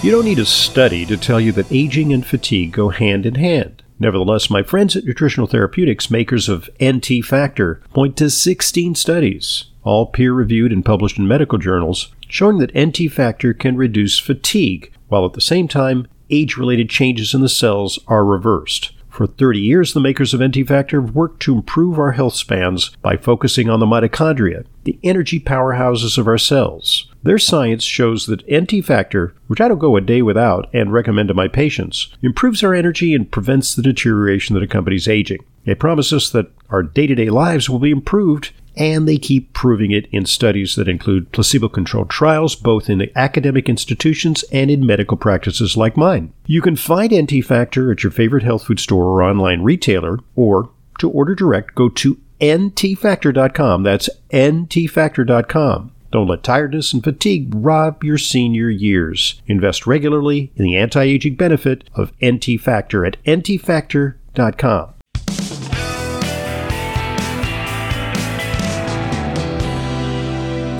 You don't need a study to tell you that aging and fatigue go hand in hand. Nevertheless, my friends at Nutritional Therapeutics, makers of NT Factor, point to 16 studies, all peer-reviewed and published in medical journals, showing that NT Factor can reduce fatigue, while at the same time, age-related changes in the cells are reversed. For 30 years, the makers of NT Factor have worked to improve our health spans by focusing on the mitochondria, the energy powerhouses of our cells. Their science shows that NT Factor, which I don't go a day without and recommend to my patients, improves our energy and prevents the deterioration that accompanies aging. It promises that our day-to-day lives will be improved, and they keep proving it in studies that include placebo-controlled trials, both in academic institutions and in medical practices like mine. You can find NT Factor at your favorite health food store or online retailer, or to order direct, go to ntfactor.com. That's ntfactor.com. Don't let tiredness and fatigue rob your senior years. Invest regularly in the anti-aging benefit of NT Factor at ntfactor.com.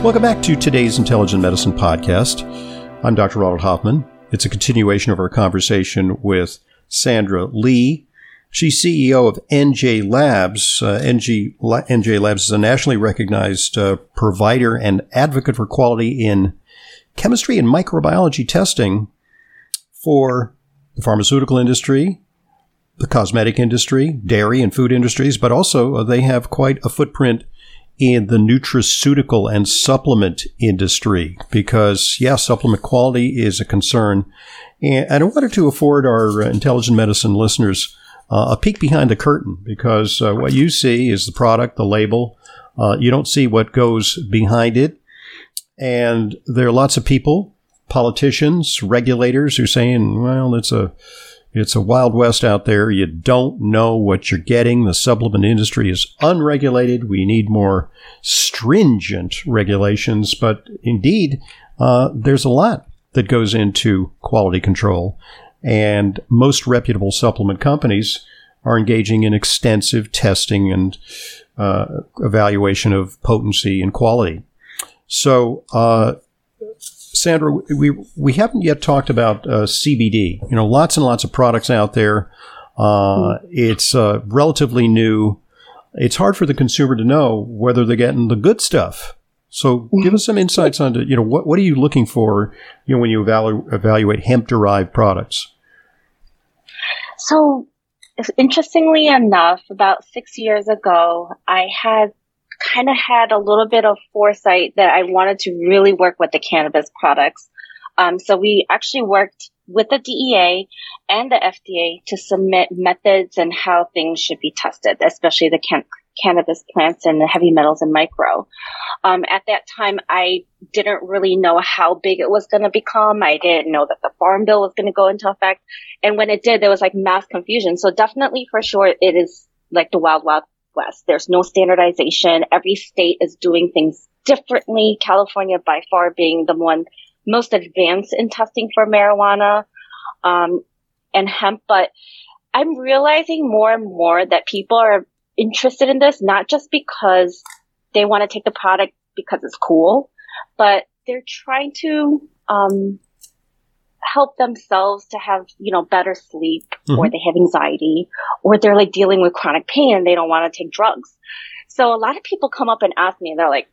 Welcome back to today's Intelligent Medicine Podcast. I'm Dr. Ronald Hoffman. It's a continuation of our conversation with Sandra Lee. She's CEO of NJ Labs. NJ Labs is a nationally recognized provider and advocate for quality in chemistry and microbiology testing for the pharmaceutical industry, the cosmetic industry, dairy and food industries, but also they have quite a footprint in the nutraceutical and supplement industry, because, yes, supplement quality is a concern. And I wanted to afford our Intelligent Medicine listeners a peek behind the curtain, because what you see is the product, the label. You don't see what goes behind it. And there are lots of people, politicians, regulators, who are saying, well, it's a Wild West out there. You don't know what you're getting. The supplement industry is unregulated. We need more stringent regulations. But indeed, there's a lot that goes into quality control. And most reputable supplement companies are engaging in extensive testing and evaluation of potency and quality. So, Sandra, we haven't yet talked about CBD. You know, lots and lots of products out there. It's relatively new. It's hard for the consumer to know whether they're getting the good stuff. So give us some insights on, you know, what are you looking for, you know, when you evaluate hemp-derived products? So, interestingly enough, about 6 years ago, I had a little bit of foresight that I wanted to really work with the cannabis products. So we actually worked with the DEA and the FDA to submit methods and how things should be tested, especially the cannabis plants and the heavy metals and micro. At that time, I didn't really know how big it was going to become. I didn't know that the Farm Bill was going to go into effect. And when it did, there was like mass confusion. So definitely, for sure, it is like the Wild Wild West. There's no standardization. Every state is doing things differently. California, by far, being the one most advanced in testing for marijuana and hemp. But I'm realizing more and more that people are interested in this, not just because they want to take the product because it's cool, but they're trying to help themselves to have, you know, better sleep, or they have anxiety, or they're like dealing with chronic pain and they don't want to take drugs. So a lot of people come up and ask me, and they're like,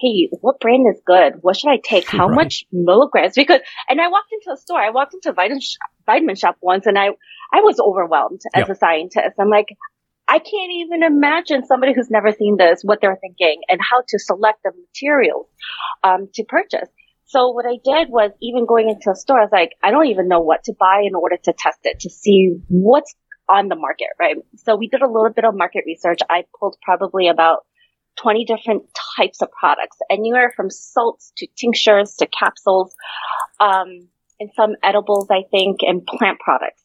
hey, what brand is good? What should I take? How much milligrams? And I walked into a store, I walked into a vitamin shop once, and I was overwhelmed as a scientist. I'm like, I can't even imagine somebody who's never seen this, what they're thinking and how to select the materials to purchase. So what I did was, even going into a store, I was like, I don't even know what to buy in order to test it, to see what's on the market, right? So we did a little bit of market research. I pulled probably about 20 different types of products, anywhere from salts to tinctures to capsules, and some edibles, I think, and plant products,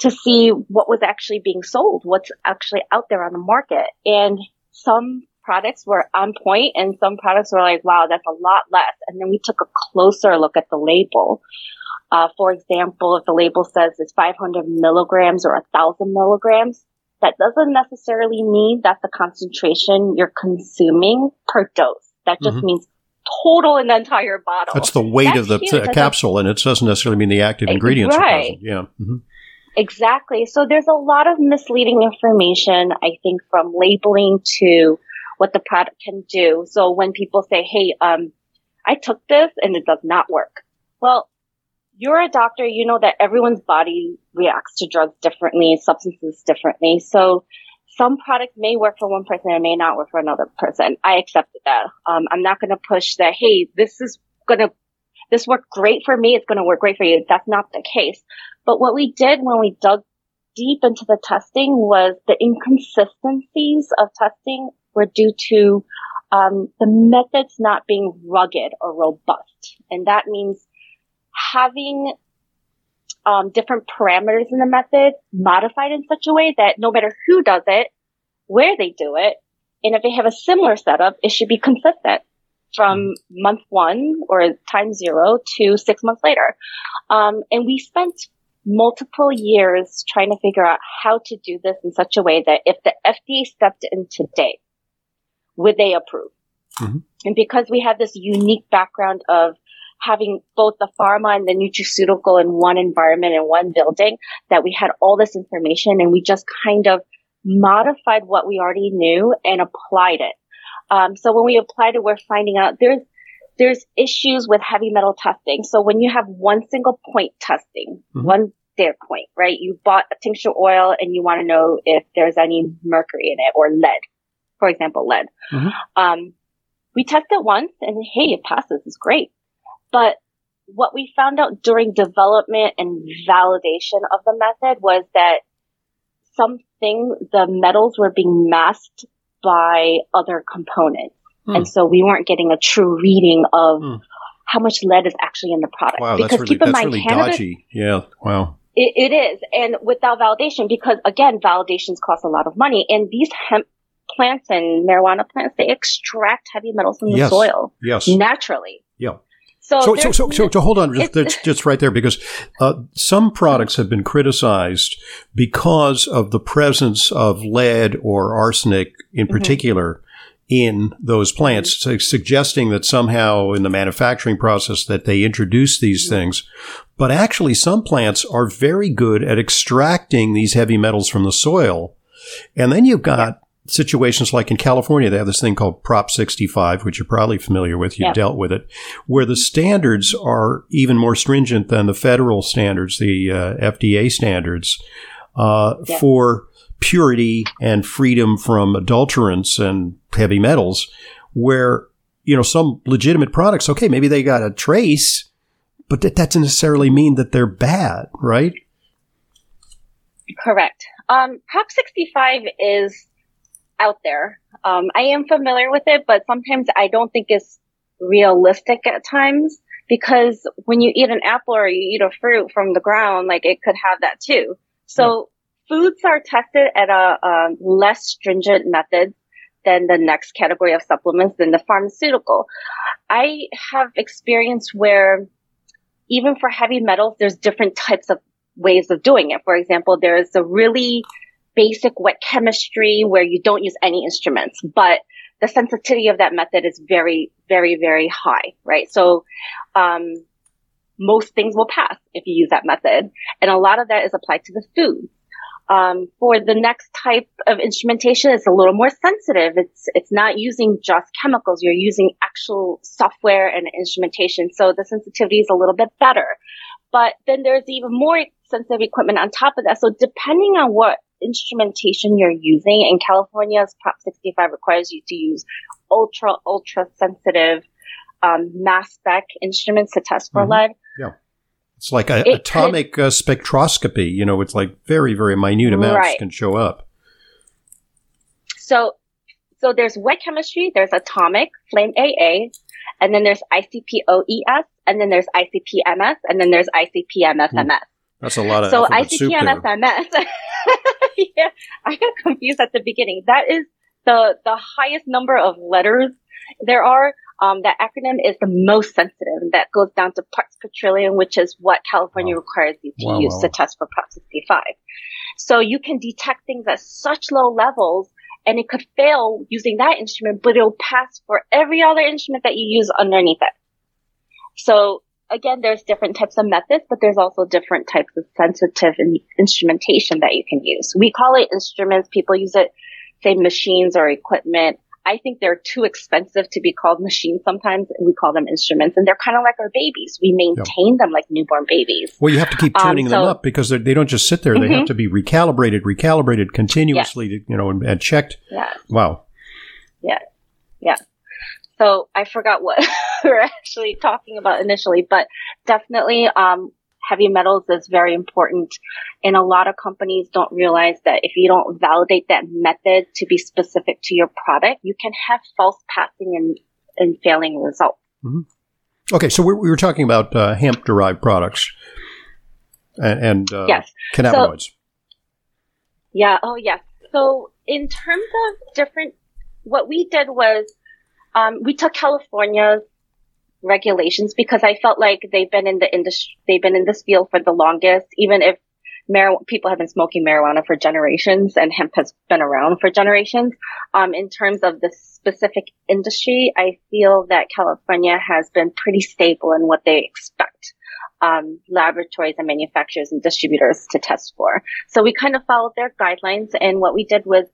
to see what was actually being sold, what's actually out there on the market. And some products were on point, and some products were like, wow, that's a lot less. And then we took a closer look at the label. For example, if the label says it's 500 milligrams or 1,000 milligrams, that doesn't necessarily mean that's the concentration you're consuming per dose. That just means total in the entire bottle. That's the weight of the capsule, and it doesn't necessarily mean the active ingredients are present. Yeah. Mm-hmm. Exactly. So there's a lot of misleading information, I think, from labeling to what the product can do. So when people say, hey, I took this and it does not work. Well, you're a doctor. You know that everyone's body reacts to drugs differently, substances differently. So some products may work for one person and may not work for another person. I accepted that. I'm not going to push that, hey, this worked great for me. It's going to work great for you. That's not the case. But what we did when we dug deep into the testing was the inconsistencies of testing were due to the methods not being rugged or robust. And that means having different parameters in the method modified in such a way that no matter who does it, where they do it, and if they have a similar setup, it should be consistent from month one or time zero to 6 months later. And we spent multiple years trying to figure out how to do this in such a way that if the FDA stepped in today, would they approve? Mm-hmm. And because we had this unique background of having both the pharma and the nutraceutical in one environment and one building, that we had all this information and we just kind of modified what we already knew and applied it. So when we applied it, we're finding out there's issues with heavy metal testing. So when you have one single point testing, mm-hmm. one data point, right? You bought essential oil and you want to know if there's any mercury in it or lead, for example, lead. Mm-hmm. We test it once and hey, it passes. It's great. But what we found out during development and validation of the method was that the metals were being masked by other components. Mm. And so we weren't getting a true reading of how much lead is actually in the product. Wow, because keep in mind, cannabis, dodgy. Yeah, wow. It is. And without validation, because again, validations cost a lot of money. And these hemp plants and marijuana plants, they extract heavy metals from the soil naturally. Yeah. So hold on just right there, because some products have been criticized because of the presence of lead or arsenic in particular in those plants, suggesting that somehow in the manufacturing process that they introduce these things. But actually, some plants are very good at extracting these heavy metals from the soil. And then you've got situations like in California, they have this thing called Prop 65, which you're probably familiar with. You've dealt with it, where the standards are even more stringent than the federal standards, the FDA standards, for purity and freedom from adulterants and heavy metals, where, you know, some legitimate products, okay, maybe they got a trace, but that doesn't necessarily mean that they're bad, right? Correct. Prop 65 is out there. I am familiar with it, but sometimes I don't think it's realistic at times, because when you eat an apple or you eat a fruit from the ground, like, it could have that too. So foods are tested at a less stringent method than the next category of supplements, than the pharmaceutical. I have experience where even for heavy metals, there's different types of ways of doing it. For example, there is a really basic wet chemistry where you don't use any instruments, but the sensitivity of that method is very, very, very high, right? So most things will pass if you use that method. And a lot of that is applied to the food. For the next type of instrumentation, it's a little more sensitive. It's not using just chemicals. You're using actual software and instrumentation. So the sensitivity is a little bit better. But then there's even more sensitive equipment on top of that. So depending on what instrumentation you're using, and California's Prop 65 requires you to use ultra sensitive mass spec instruments to test for lead. Yeah, it's like atomic spectroscopy. You know, it's like very, very minute amounts can show up. So there's wet chemistry, there's atomic, flame AA, and then there's ICP OES, and then there's ICP MS, and then there's ICP MSMS. That's a lot of ICP MSMS. Yeah, I got confused at the beginning. That is the highest number of letters there are. That acronym is the most sensitive, and that goes down to parts per trillion, which is what California requires you to use to test for Prop 65. So you can detect things at such low levels and it could fail using that instrument, but it'll pass for every other instrument that you use underneath it. So again, there's different types of methods, but there's also different types of sensitive instrumentation that you can use. We call it instruments. People use it, say machines or equipment. I think they're too expensive to be called machines sometimes, and we call them instruments. And they're kind of like our babies. We maintain them like newborn babies. Well, you have to keep tuning them up because they don't just sit there. Mm-hmm. They have to be recalibrated continuously, and checked. Yeah. Wow. Yeah. Yeah. So I forgot what we were actually talking about initially, but definitely heavy metals is very important. And a lot of companies don't realize that if you don't validate that method to be specific to your product, you can have false passing and failing results. Mm-hmm. Okay, so we were talking about hemp-derived products and yes. Cannabinoids. So, yeah, oh yes. So in terms of what we did was, we took California's regulations because I felt like they've been in the industry, they've been in this field for the longest, even if people have been smoking marijuana for generations and hemp has been around for generations. In terms of the specific industry, I feel that California has been pretty stable in what they expect laboratories and manufacturers and distributors to test for. So we kind of followed their guidelines, and what we did was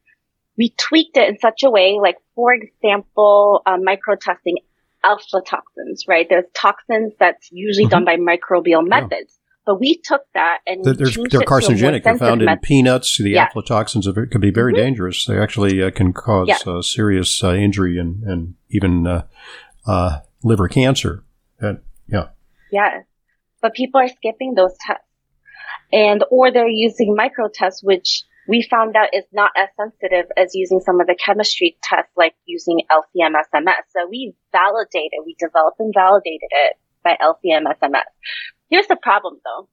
we tweaked it in such a way, like, for example, micro-testing alpha toxins, right? There's toxins that's usually done by microbial methods. But we took that and they're carcinogenic. They're found in peanuts. The alpha toxins can be very dangerous. They actually can cause serious injury and even liver cancer. But people are skipping those tests. Or they're using micro-tests, which we found out is not as sensitive as using some of the chemistry tests, like using LC-MS-MS. So we developed and validated it by LC-MS-MS. Here's the problem, though.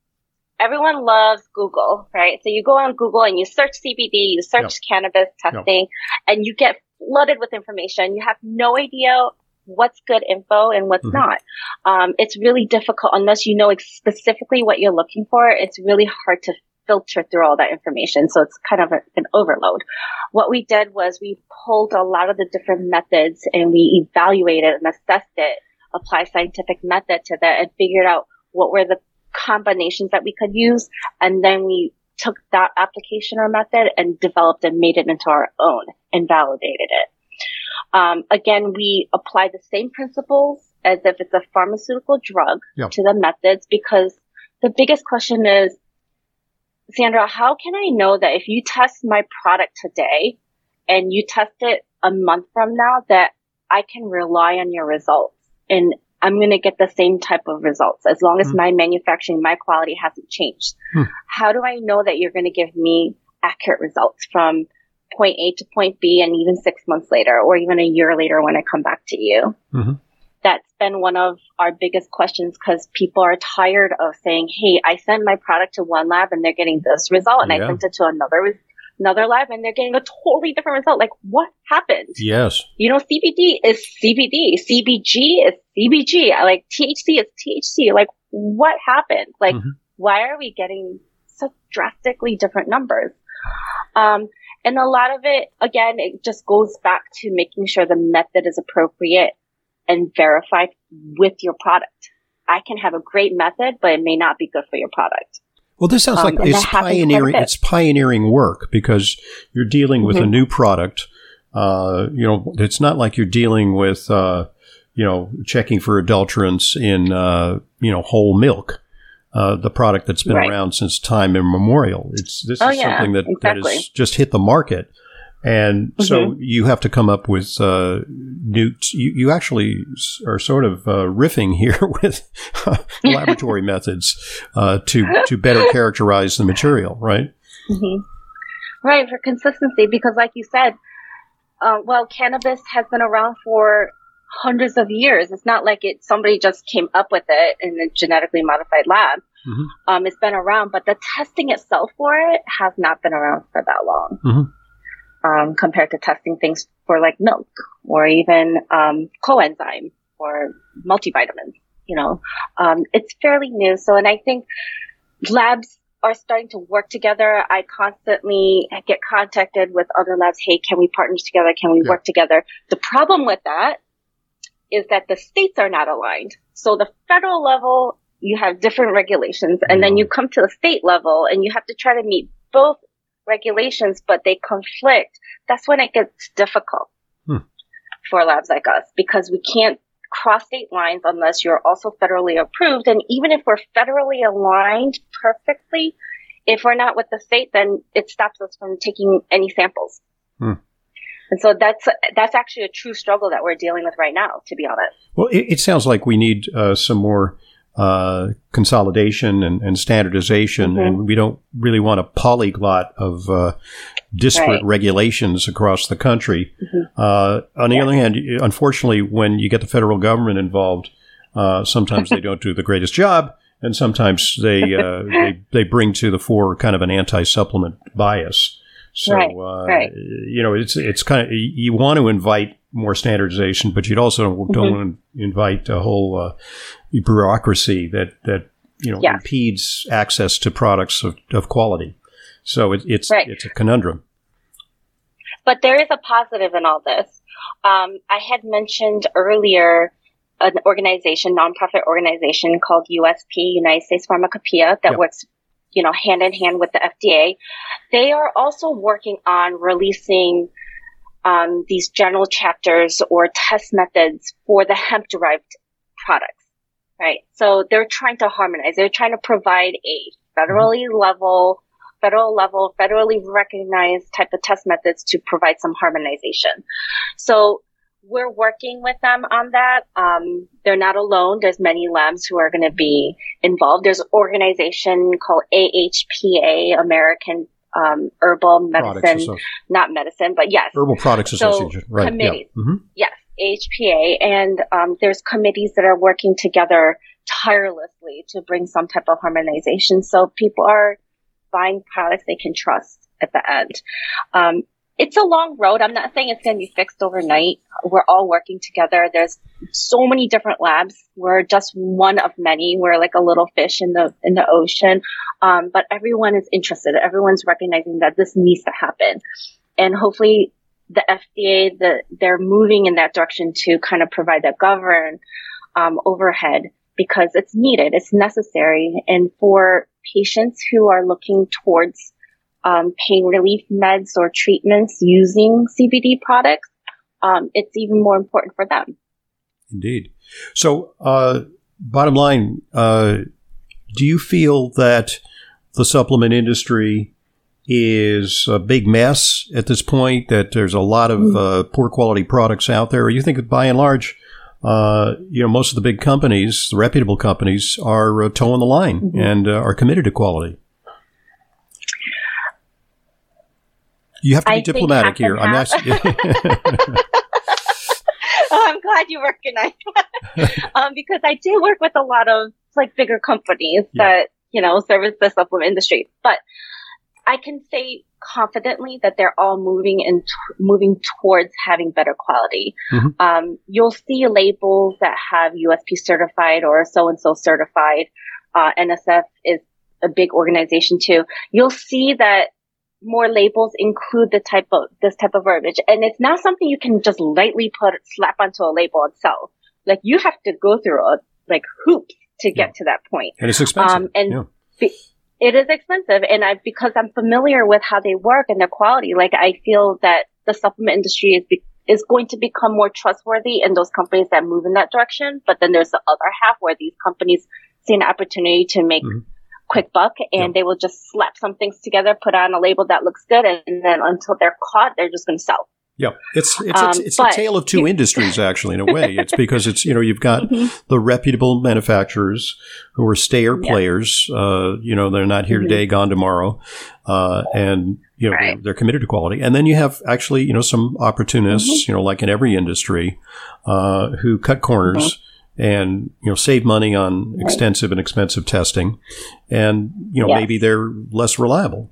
Everyone loves Google, right? So you go on Google and you search CBD, you search cannabis testing, and you get flooded with information. You have no idea what's good info and what's not. It's really difficult unless you know specifically what you're looking for. It's really hard to filter through all that information. So it's kind of an overload. What we did was we pulled a lot of the different methods and we evaluated and assessed it, applied scientific method to that, and figured out what were the combinations that we could use. And then we took that application or method and developed and made it into our own and validated it. Again, we apply the same principles as if it's a pharmaceutical drug to the methods, because the biggest question is, Sandra, how can I know that if you test my product today and you test it a month from now, that I can rely on your results and I'm going to get the same type of results as long as my manufacturing, my quality hasn't changed? How do I know that you're going to give me accurate results from point A to point B and even 6 months later or even a year later when I come back to you? That's been one of our biggest questions, because people are tired of saying, hey, I sent my product to one lab and they're getting this result, and I sent it to another lab and they're getting a totally different result. Like, what happened? Yes. CBD is CBD. CBG is CBG. Like, THC is THC. Like, what happened? Like, why are we getting such drastically different numbers? And a lot of it, again, it just goes back to making sure the method is appropriate and verified with your product. I can have a great method, but it may not be good for your product. Well, this sounds like it's pioneering work, because you're dealing with a new product. It's not like you're dealing with, checking for adulterants in, whole milk, the product that's been around since time immemorial. Something that has just hit the market. And so you have to come up with new. You actually are sort of riffing here with laboratory methods to better characterize the material, right? Right, for consistency, because, like you said, cannabis has been around for hundreds of years. It's not like somebody just came up with it in a genetically modified lab. It's been around, but the testing itself for it has not been around for that long. Compared to testing things for like milk or even coenzyme or multivitamins, it's fairly new. So, and I think labs are starting to work together. I constantly get contacted with other labs. Hey, can we partner together? Can we work together? The problem with that is that the states are not aligned. So the federal level, you have different regulations, and then you come to the state level and you have to try to meet both regulations, but they conflict. That's when it gets difficult for labs like us, because we can't cross state lines unless you're also federally approved. And even if we're federally aligned perfectly, if we're not with the state, then it stops us from taking any samples. And so that's actually a true struggle that we're dealing with right now, to be honest. Well, it sounds like we need some more consolidation and standardization, and we don't really want a polyglot of disparate regulations across the country. On the other hand, unfortunately, when you get the federal government involved, sometimes they don't do the greatest job, and sometimes they bring to the fore kind of an anti-supplement bias. So, you know, it's kind of, you want to invite more standardization, but you also don't want to invite a whole bureaucracy that you know impedes access to products of quality. So it's a conundrum. But there is a positive in all this. I had mentioned earlier an organization, nonprofit organization called USP, United States Pharmacopeia, that works, you know, hand in hand with the FDA. They are also working on releasing these general chapters or test methods for the hemp-derived products, right? So they're trying to harmonize. They're trying to provide a federally recognized type of test methods to provide some harmonization. So we're working with them on that. They're not alone. There's many labs who are going to be involved. There's an organization called AHPA, American Herbal Medicine, not medicine, but yes. Herbal Products Association, right. Committees, yes, AHPA. And there's committees that are working together tirelessly to bring some type of harmonization. So people are buying products they can trust at the end. It's a long road. I'm not saying it's going to be fixed overnight. We're all working together. There's so many different labs. We're just one of many. We're like a little fish in the ocean. But everyone is interested. Everyone's recognizing that this needs to happen. And hopefully the FDA, they're moving in that direction to kind of provide that overhead, because it's needed. It's necessary. And for patients who are looking towards pain relief meds or treatments using CBD products, it's even more important for them. Indeed. So, bottom line, do you feel that the supplement industry is a big mess at this point, that there's a lot of poor quality products out there? Or you think that by and large, you know, most of the big companies, the reputable companies, are toeing the line and are committed to quality? You have to be diplomatic here. I'm actually. Oh, I'm glad you recognize that. Because I do work with a lot of like bigger companies that, you know, service the supplement industry. But I can say confidently that they're all moving towards having better quality. You'll see labels that have USP certified or so-and-so certified. NSF is a big organization too. You'll see that more labels include this type of verbiage. And it's not something you can just lightly slap onto a label and sell. Like, you have to go through hoops to get to that point. And it's expensive. It is expensive. And because I'm familiar with how they work and their quality, like, I feel that the supplement industry is going to become more trustworthy in those companies that move in that direction. But then there's the other half where these companies see an opportunity to make quick buck, and they will just slap some things together, put on a label that looks good, and then until they're caught, they're just going to sell. Yeah, it's a tale of two industries, actually, in a way. It's because it's, you know, you've got the reputable manufacturers who are stayer players. You know, they're not here today, gone tomorrow, and you know they're committed to quality. And then you have actually, you know, some opportunists, you know, like in every industry, who cut corners. And, you know, save money on extensive and expensive testing. And, you know, maybe they're less reliable.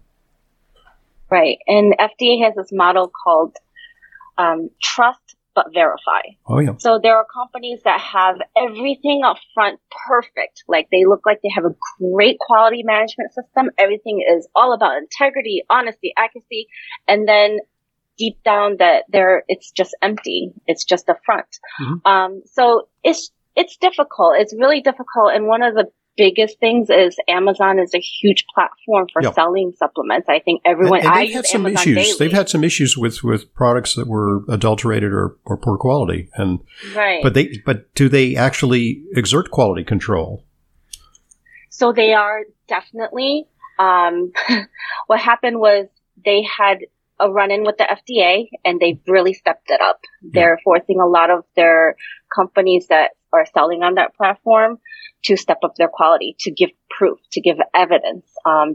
Right. And FDA has this model called trust but verify. Oh, yeah. So there are companies that have everything up front perfect. Like they look like they have a great quality management system. Everything is all about integrity, honesty, accuracy. And then deep down that there, it's just empty. It's just a front. Mm-hmm. So it's difficult. It's really difficult. And one of the biggest things is Amazon is a huge platform for selling supplements. I think everyone, and they've had some Amazon issues. Daily. They've had some issues with products that were adulterated or poor quality. And right. But do they actually exert quality control? So they are definitely. What happened was they had a run-in with the FDA, and they've really stepped it up. They're forcing a lot of their companies that are selling on that platform to step up their quality, to give proof, to give evidence.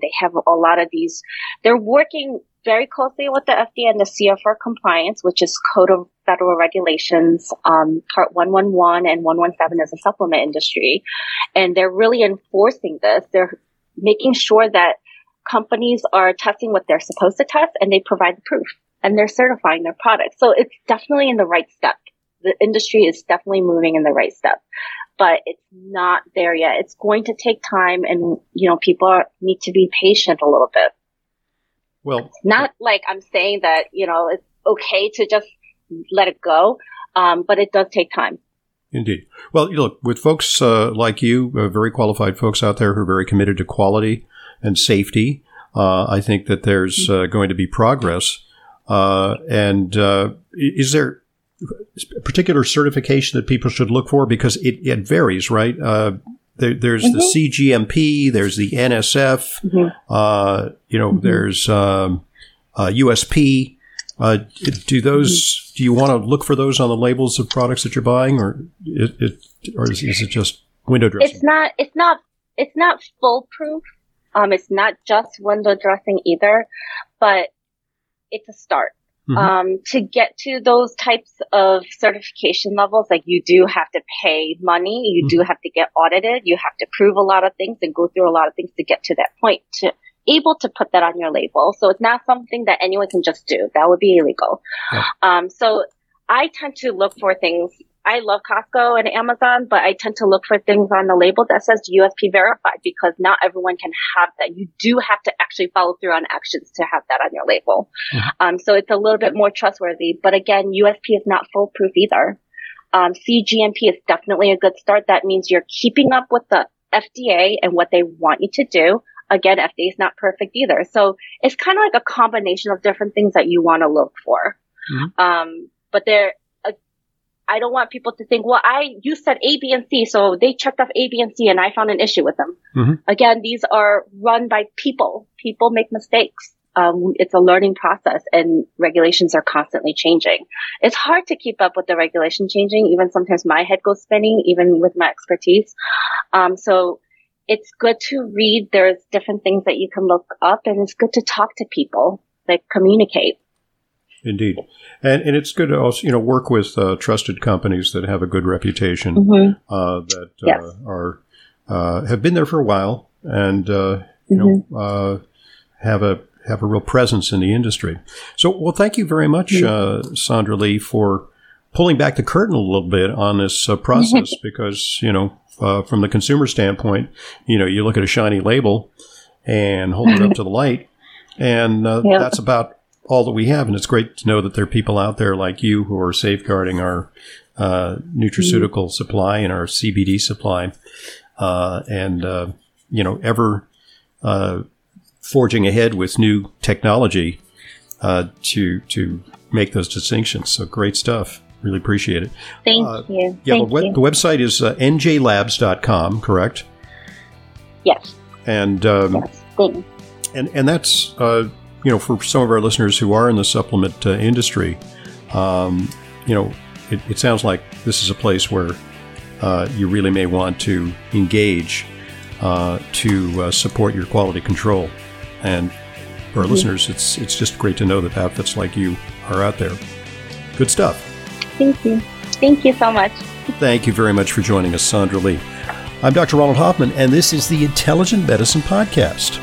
They have a lot of these. They're working very closely with the FDA and the CFR compliance, which is Code of Federal Regulations, Part 111 and 117 is a supplement industry. And they're really enforcing this. They're making sure that companies are testing what they're supposed to test, and they provide the proof, and they're certifying their products. So it's definitely in the right step. The industry is definitely moving in the right step, but it's not there yet. It's going to take time, and people need to be patient a little bit. Well, not like I'm saying that it's okay to just let it go, but it does take time. Indeed. Well, look, with folks like you, very qualified folks out there who are very committed to quality and safety, I think that there's going to be progress. And is there a particular certification that people should look for? Because it varies, right? There's the CGMP, there's the NSF, there's USP. Do you want to look for those on the labels of products that you're buying, or is it just window dressing? It's not foolproof. It's not just window dressing either, but it's a start. Mm-hmm. To get to those types of certification levels, like you do have to pay money, you do have to get audited, you have to prove a lot of things and go through a lot of things to get to that point, to able to put that on your label. So it's not something that anyone can just do. That would be illegal. Yeah. So I tend to look for things. I love Costco and Amazon, but I tend to look for things on the label that says USP verified, because not everyone can have that. You do have to actually follow through on actions to have that on your label. Mm-hmm. So it's a little bit more trustworthy. But again, USP is not foolproof either. CGMP is definitely a good start. That means you're keeping up with the FDA and what they want you to do. Again, FDA is not perfect either. So it's kind of like a combination of different things that you want to look for. Mm-hmm. But I don't want people to think, well, you said A, B, and C, so they checked off A, B, and C, and I found an issue with them. Mm-hmm. Again, these are run by people. People make mistakes. It's a learning process, and regulations are constantly changing. It's hard to keep up with the regulation changing. Even sometimes my head goes spinning, even with my expertise. So it's good to read. There's different things that you can look up, and it's good to talk to people, like communicate. Indeed. And it's good to also, work with trusted companies that have a good reputation, that are have been there for a while and have a real presence in the industry. So, well, thank you very much, Sandra Lee, for pulling back the curtain a little bit on this process, because from the consumer standpoint, you look at a shiny label and hold it up to the light, and that's about all that we have. And it's great to know that there are people out there like you who are safeguarding our nutraceutical supply and our CBD supply, and ever forging ahead with new technology to make those distinctions. So great stuff. Really appreciate it. Thank you. Yeah, the website is njlabs.com, correct? Yes. And yes. And that's for some of our listeners who are in the supplement industry, it sounds like this is a place where you really may want to engage to support your quality control. And for our listeners, it's just great to know that outfits like you are out there. Good stuff. Thank you. Thank you so much. Thank you very much for joining us, Sandra Lee. I'm Dr. Ronald Hoffman, and this is the Intelligent Medicine Podcast.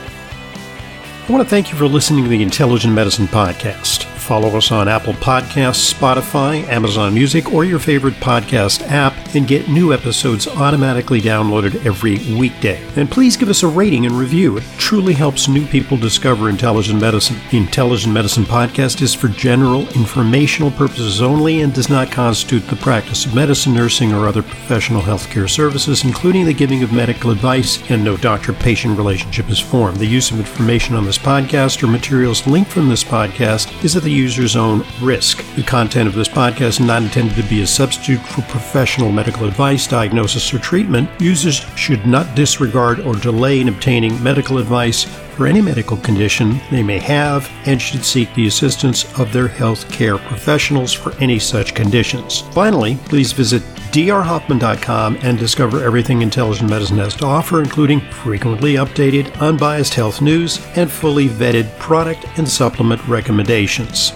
I want to thank you for listening to the Intelligent Medicine Podcast. Follow us on Apple Podcasts, Spotify, Amazon Music, or your favorite podcast app, and get new episodes automatically downloaded every weekday. And please give us a rating and review. It truly helps new people discover Intelligent Medicine. The Intelligent Medicine Podcast is for general informational purposes only and does not constitute the practice of medicine, nursing, or other professional healthcare services, including the giving of medical advice, and no doctor-patient relationship is formed. The use of information on this podcast or materials linked from this podcast is at the user's own risk. The content of this podcast is not intended to be a substitute for professional medical advice, diagnosis, or treatment. Users should not disregard or delay in obtaining medical advice for any medical condition they may have and should seek the assistance of their healthcare professionals for any such conditions. Finally, please visit drhoffman.com and discover everything Intelligent Medicine has to offer, including frequently updated, unbiased health news and fully vetted product and supplement recommendations.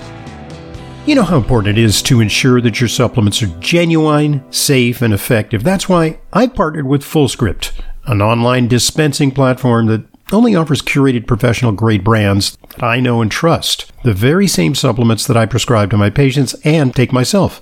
You know how important it is to ensure that your supplements are genuine, safe, and effective. That's why I partnered with Fullscript, an online dispensing platform that only offers curated professional-grade brands that I know and trust. The very same supplements that I prescribe to my patients and take myself.